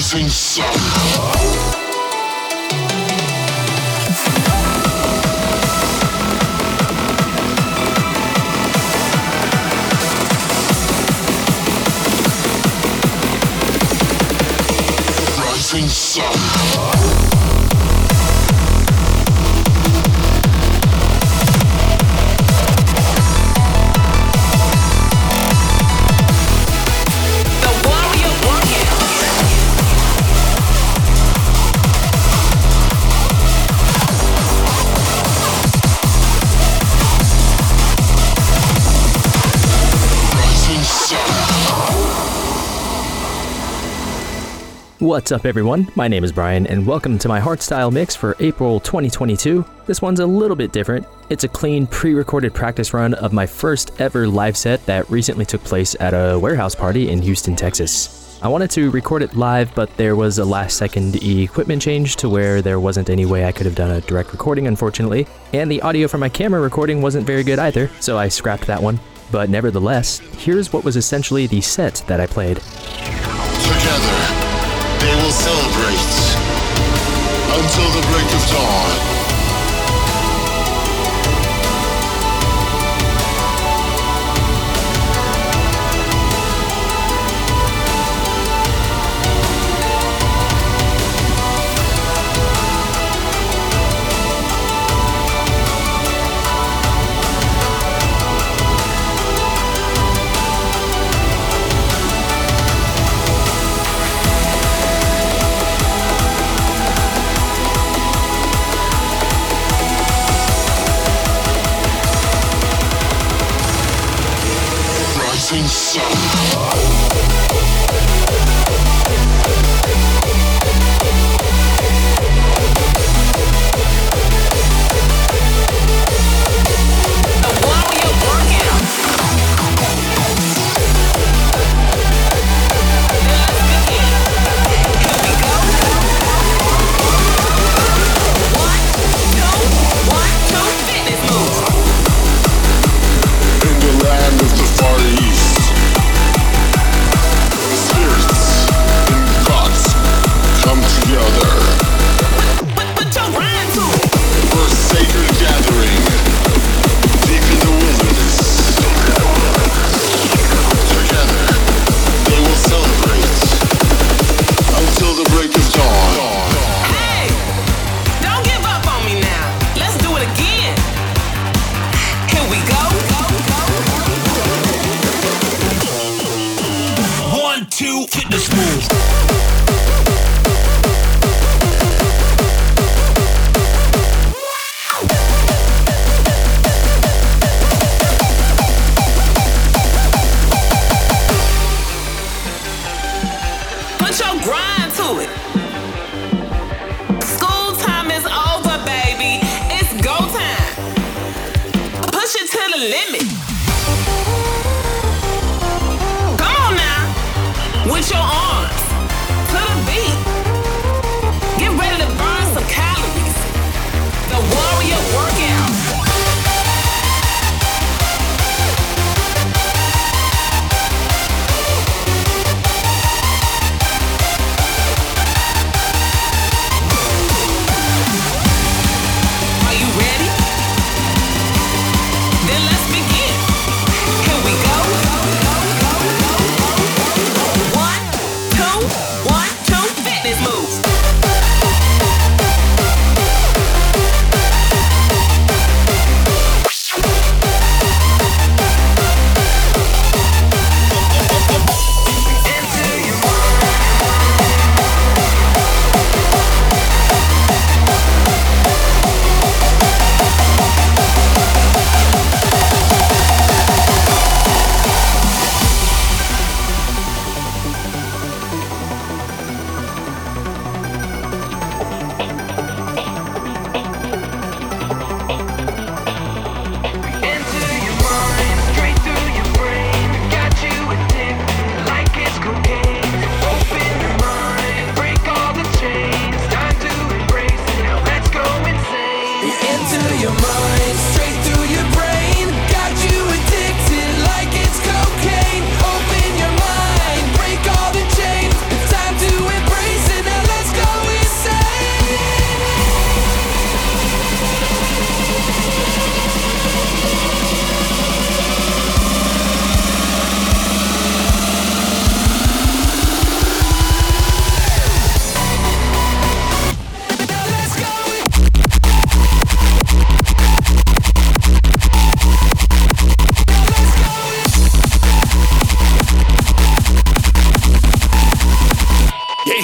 rising sun. Rising sun. What's up everyone, my name is Brian and welcome to my Hardstyle mix for April 2022. This one's a little bit different. It's a clean pre-recorded practice run of my first ever live set that recently took place at a warehouse party in Houston, Texas. I wanted to record it live, but there was a last second equipment change to where there wasn't any way I could have done a direct recording, unfortunately, and the audio from my camera recording wasn't very good either, so I scrapped that one. But nevertheless, here's what was essentially the set that I played. Together they will celebrate until the break of dawn. Rising sun. Let's begin.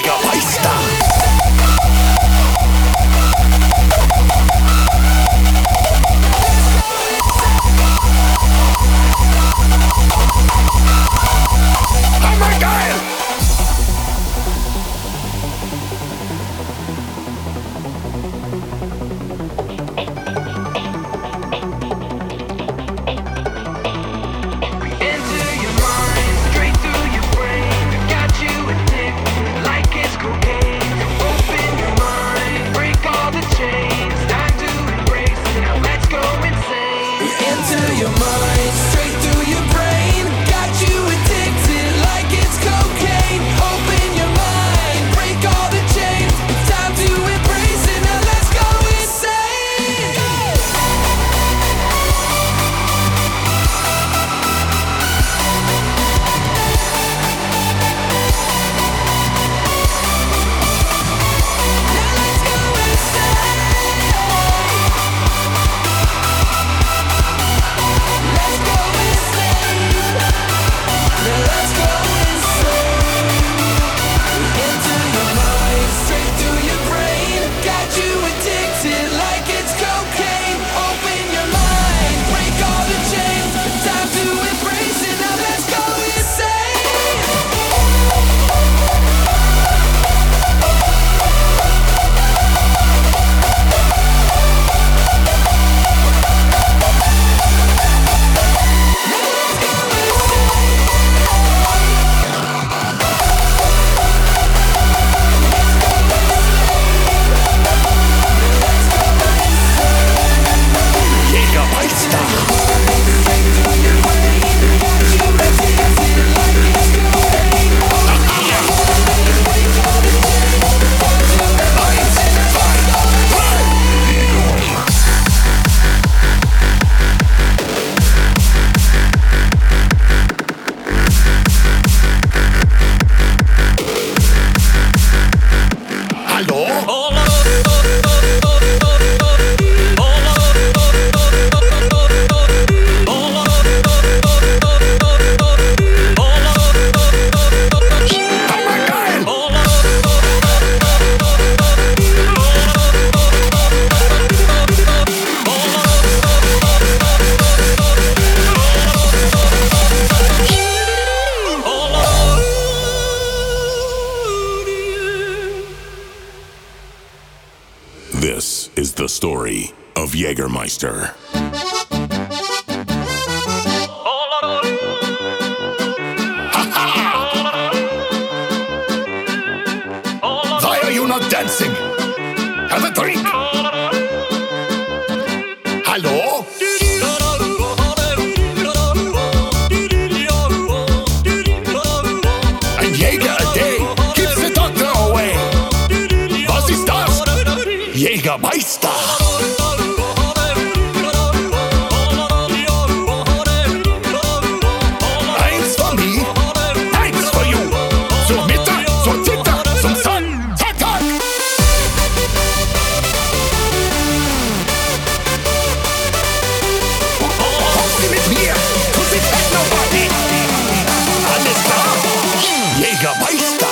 mojego wojska. Oh my God! This is the story of Jägermeister. Why are you not dancing? Have a drink. Hello? Jägermeister! Eins für mich, eins für you. Zum Mittag, zum Zittag, zum Sonntag. Kommst du mit mir? Cause it's not nobody. Alles klar? Jägermeister!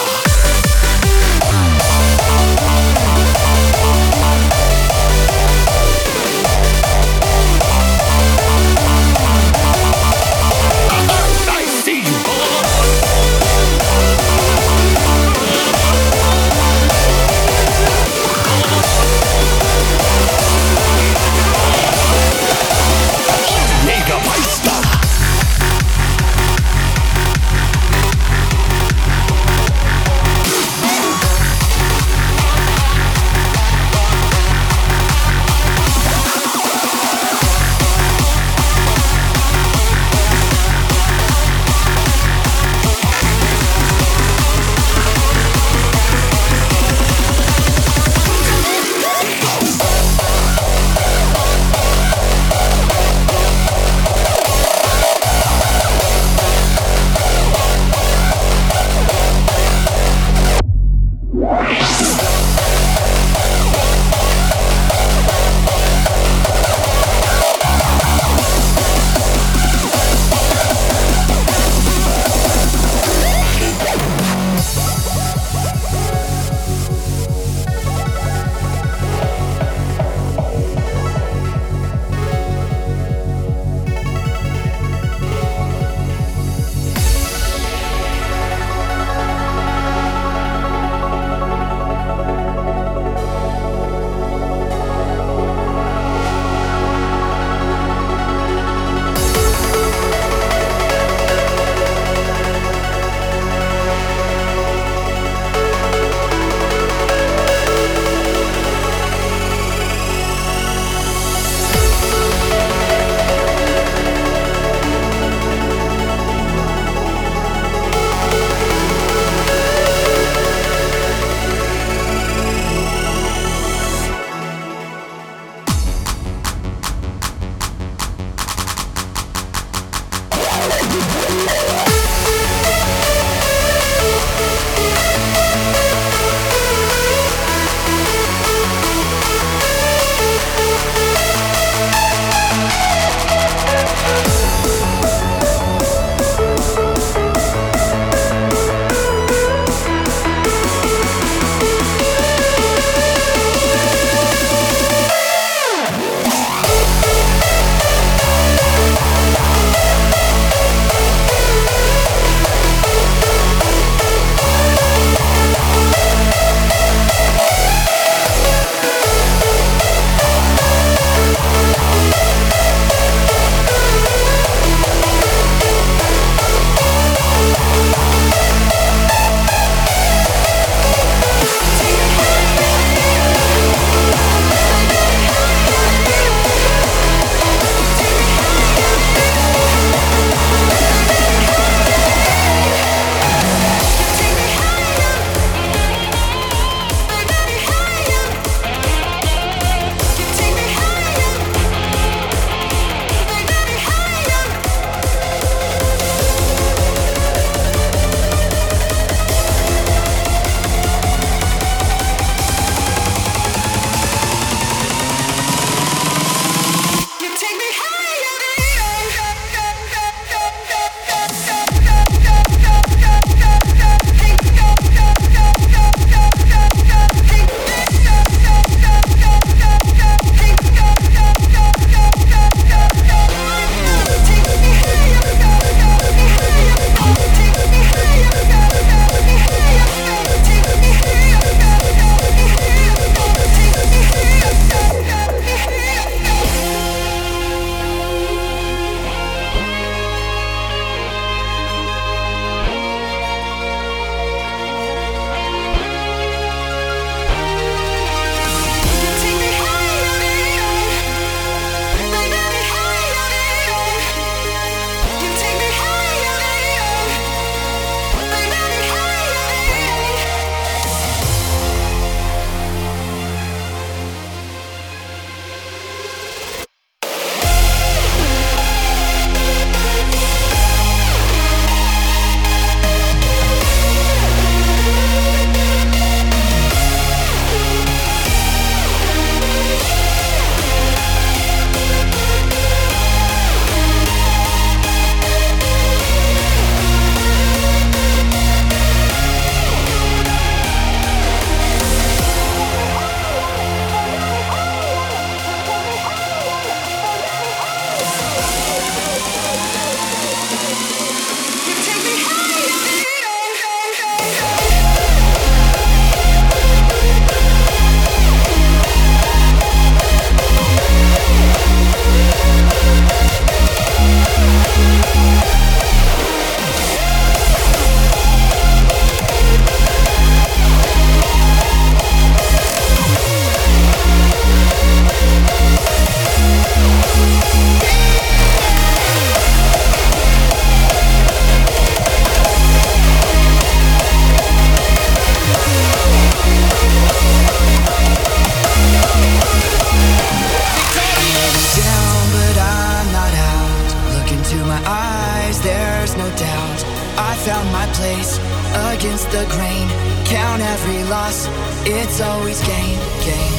the grain. Count every loss, it's always gain, gain.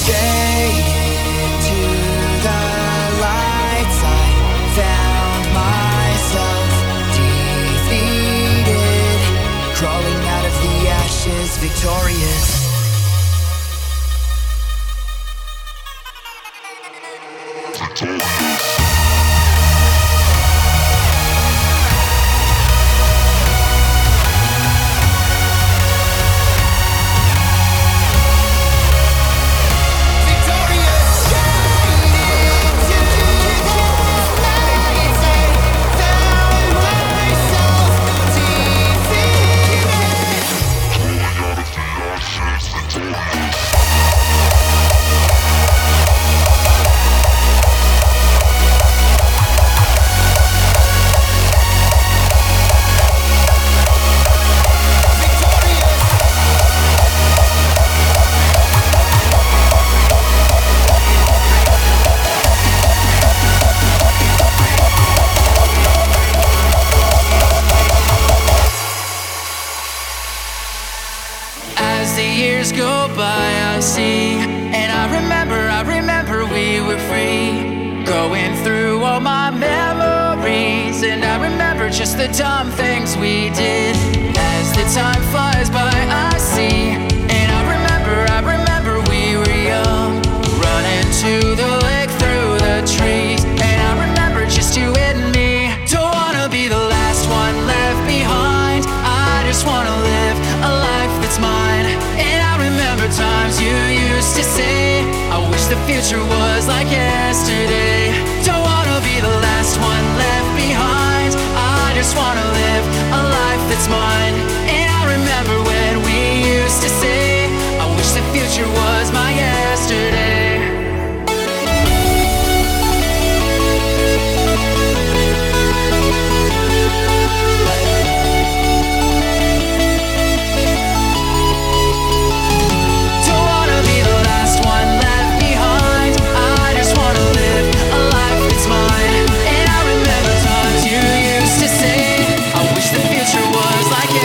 Straight into the lights, I found myself defeated, crawling out of the ashes, victorious. Like it.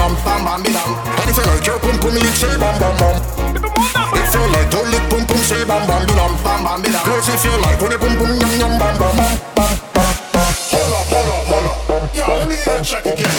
bam bam bam bam. If you like your pum pum, you say bam bam bam. If you like your lick pum pum, say bam bam bam bam bam bam. Girls, if you like when you pum pum yum yum bam bam bam bam bam. Hold up, hold up, hold up. Yeah, let me head check again.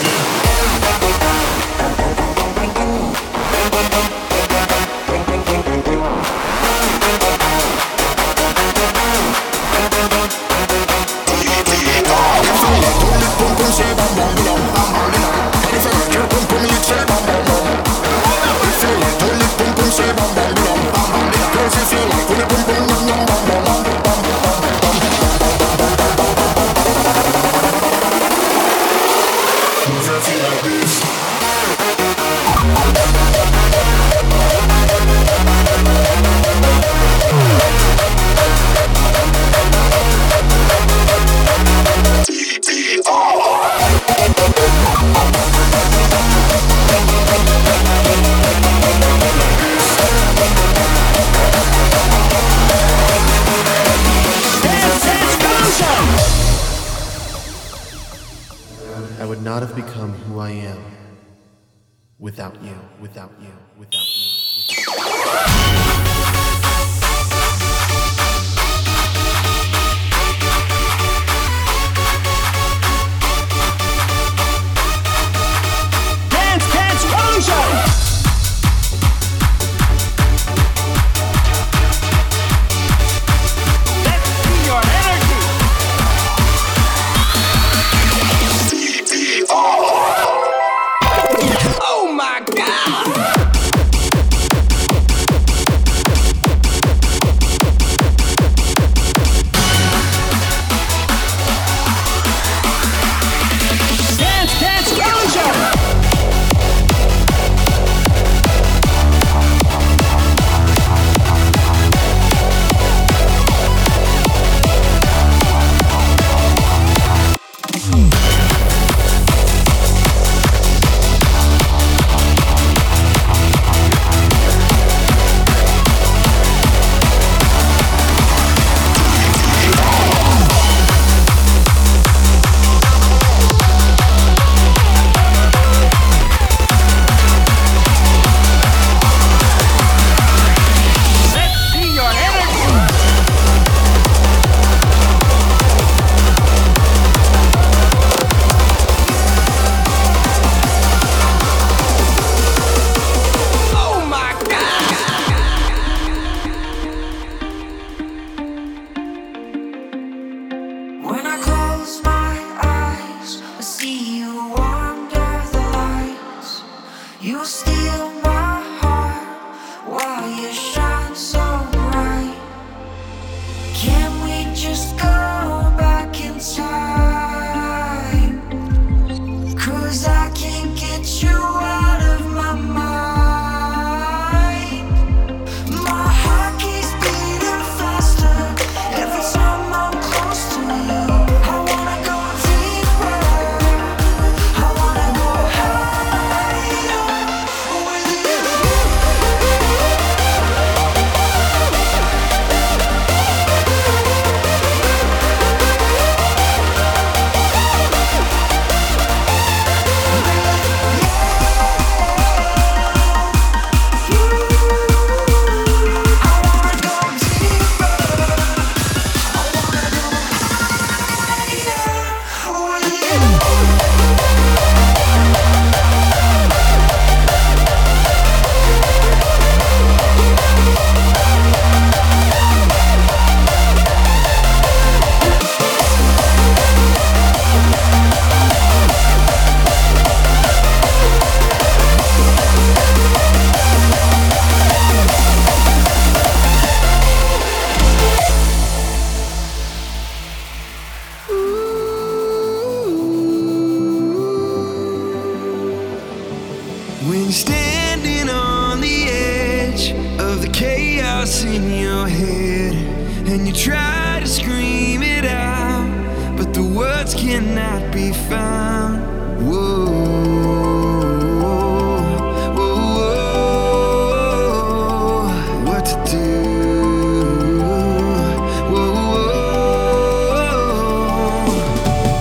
Without you, without you, without you.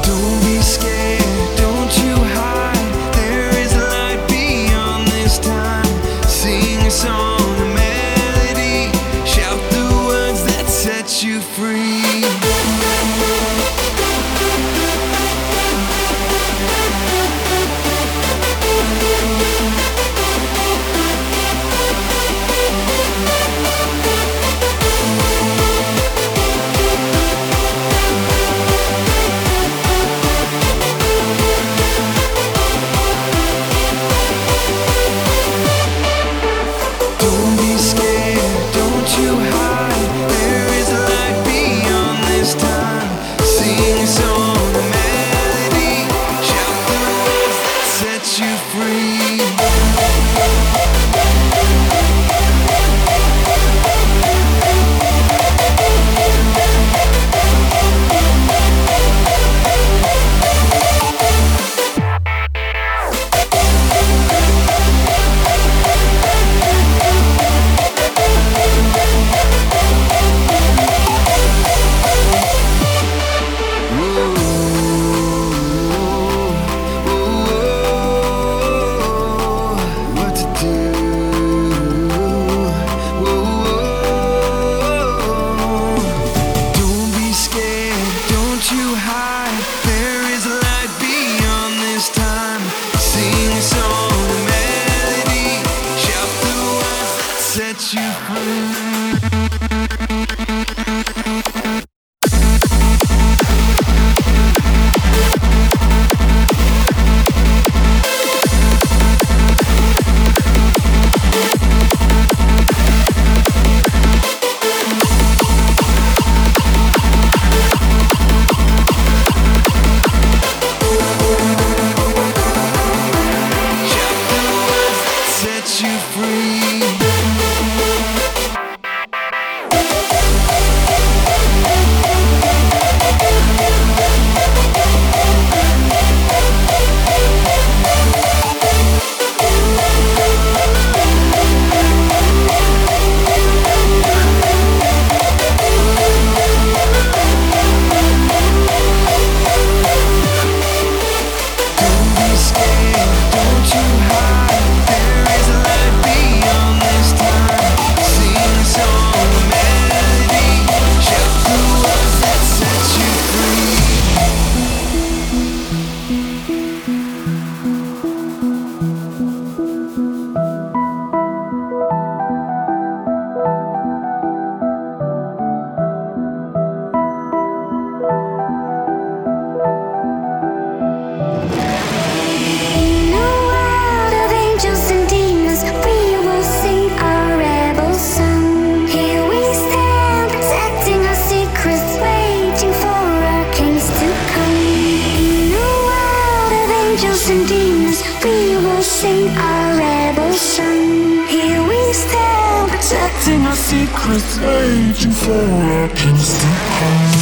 Don't be scared, don't you hide. There is light on a melody. Shout the words that set you free. Set you free. Protecting our secrets, waiting for our kings to come.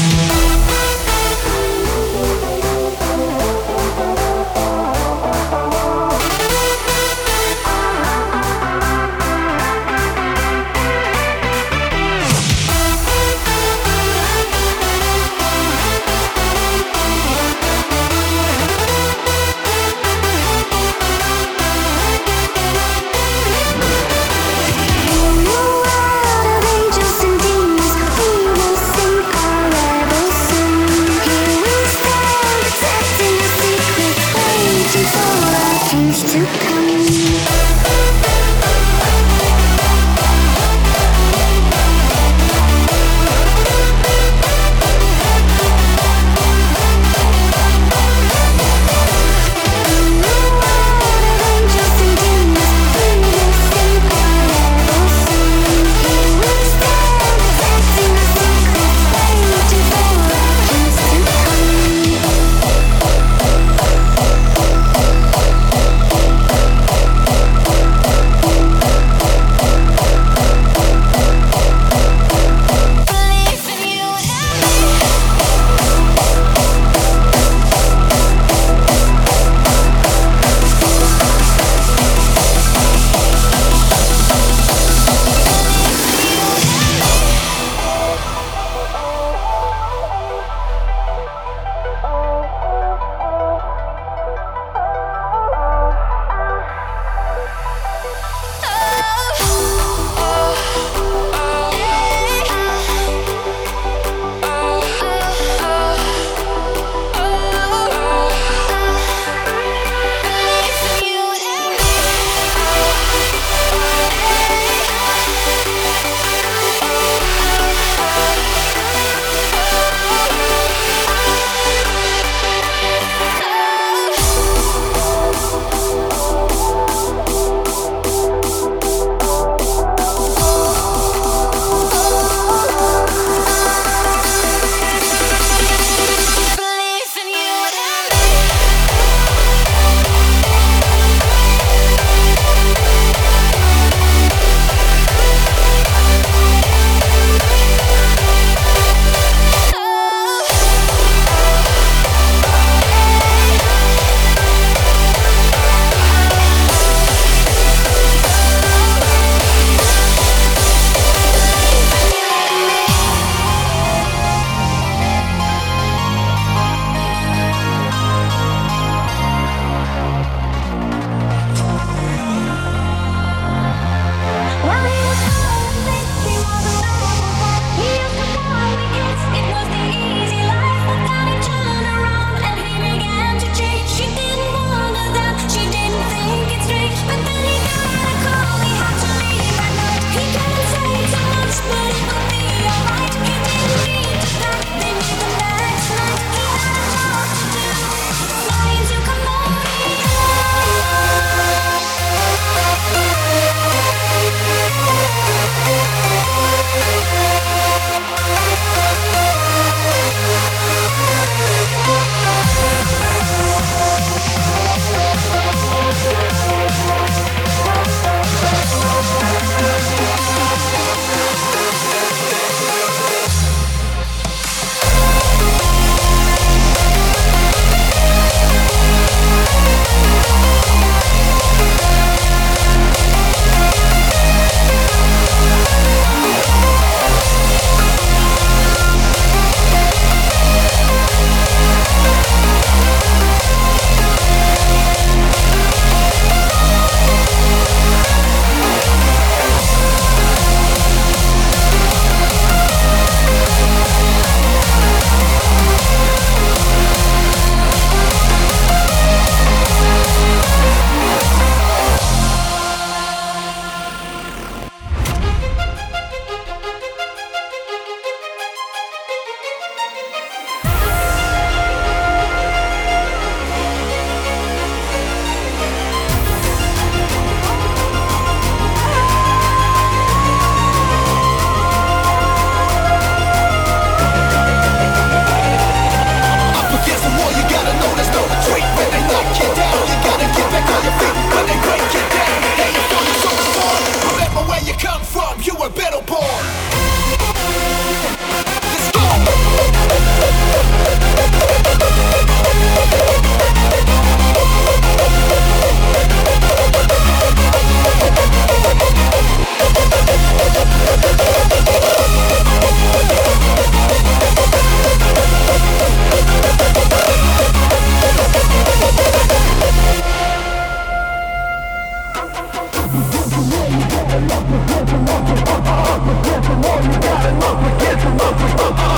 up against the wall, you gotta up against the wall,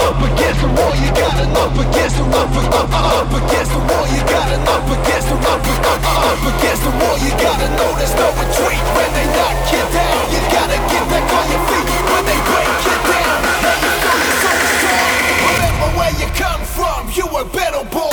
up against the wall, you gotta up against the wall, up against the wall, you gotta up against the wall, up against the wall, you gotta know there's no retreat when they knock you down. You gotta get back on your feet when they break you down. You're so strong, remember where you come from. You were better born.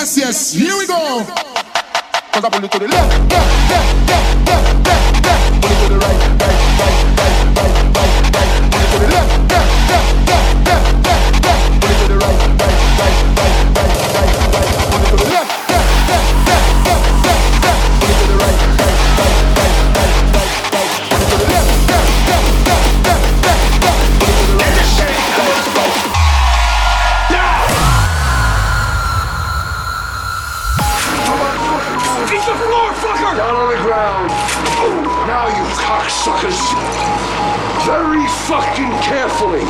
Yes, here we go. Cause I pull it to the left, pull it to the right, right. Pull it to the left, pull it to the right, right. Pull it to the left, pull it to the right, right. Pull it to the left, pull it to the right, right. Beat the floor, fucker! Down on the ground. Oh, now you cocksuckers. Very fucking carefully.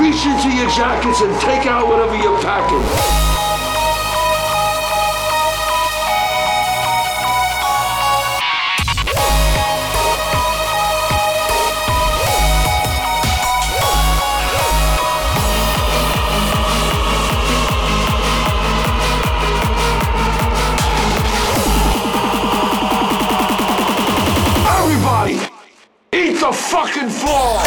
Reach into your jackets and take out whatever you're packing. The fucking floor!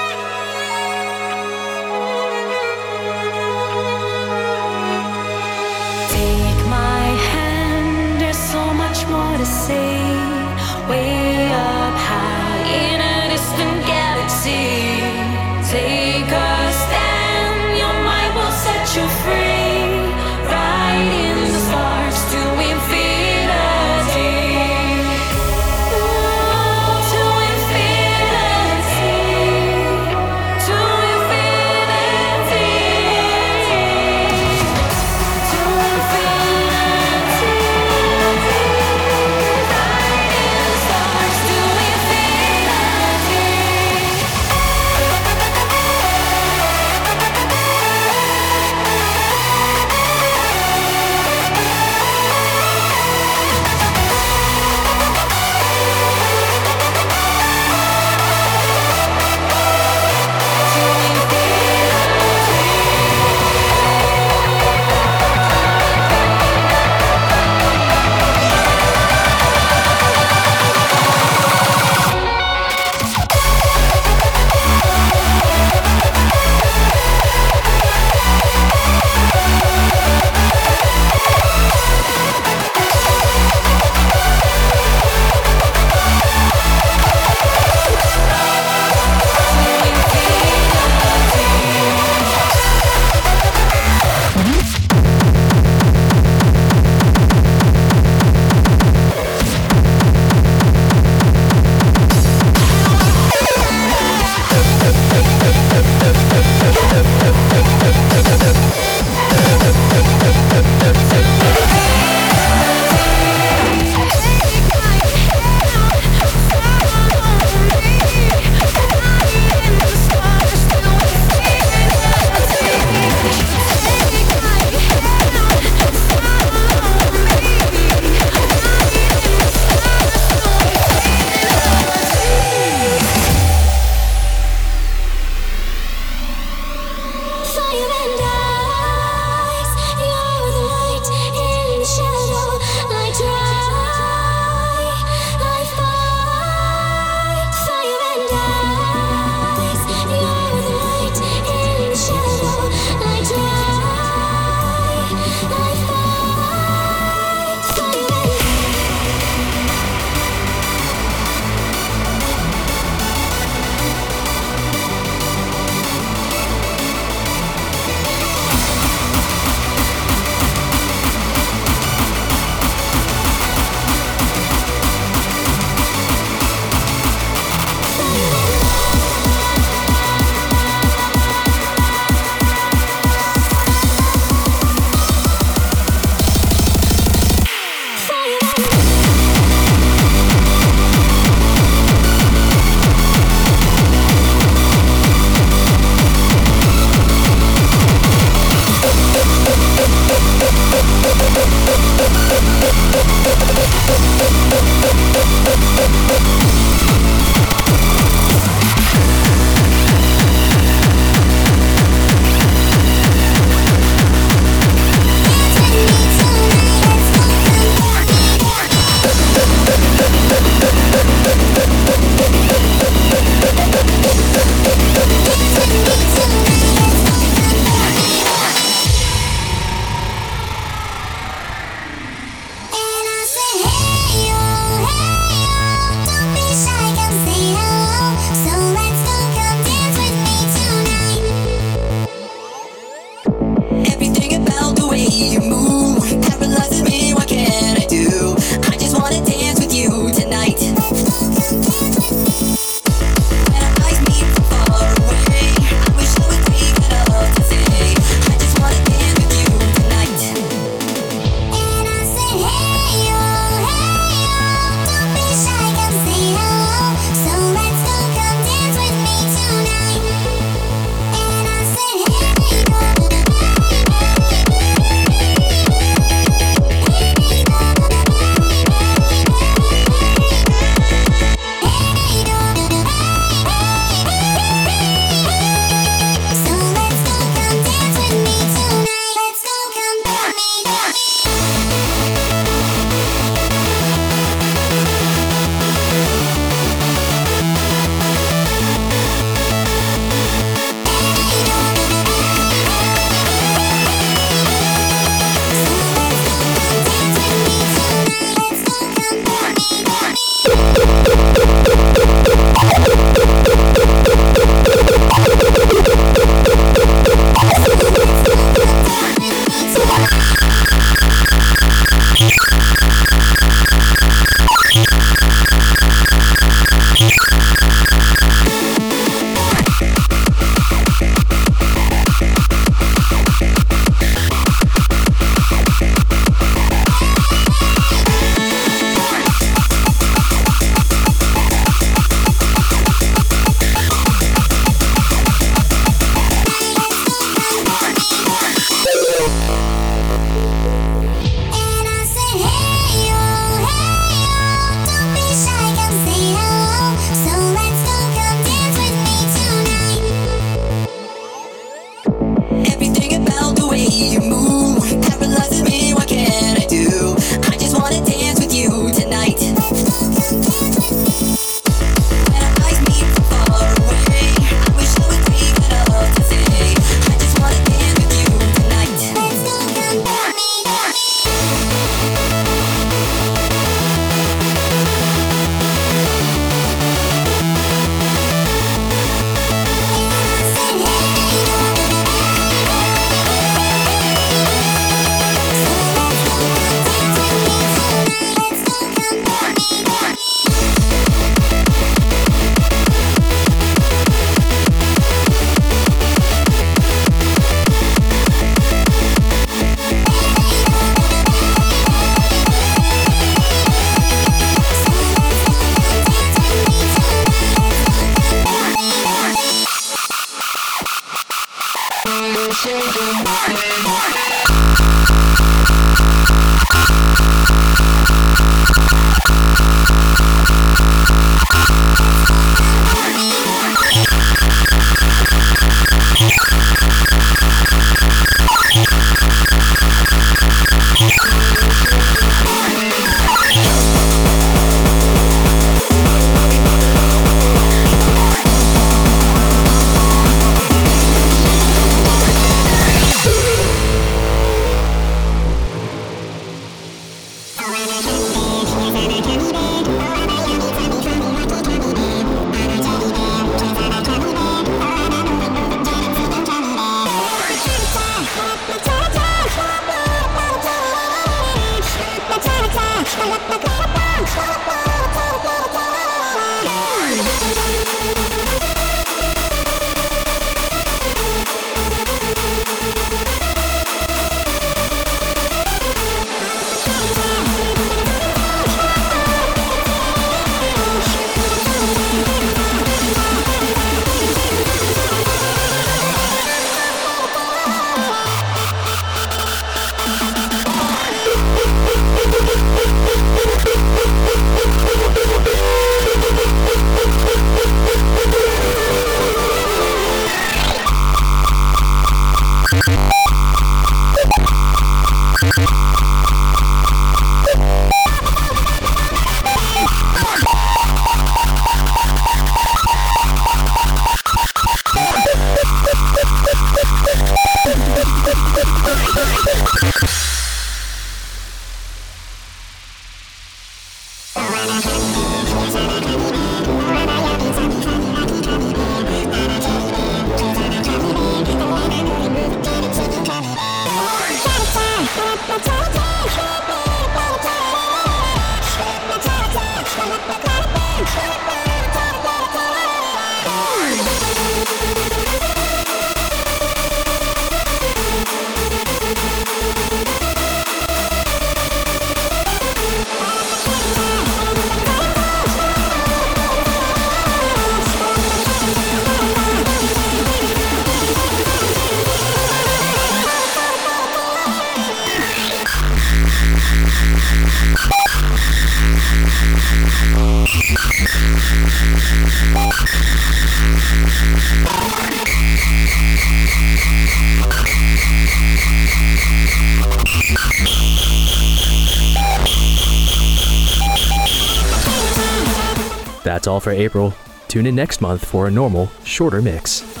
That's all for April. Tune in next month for a normal, shorter mix.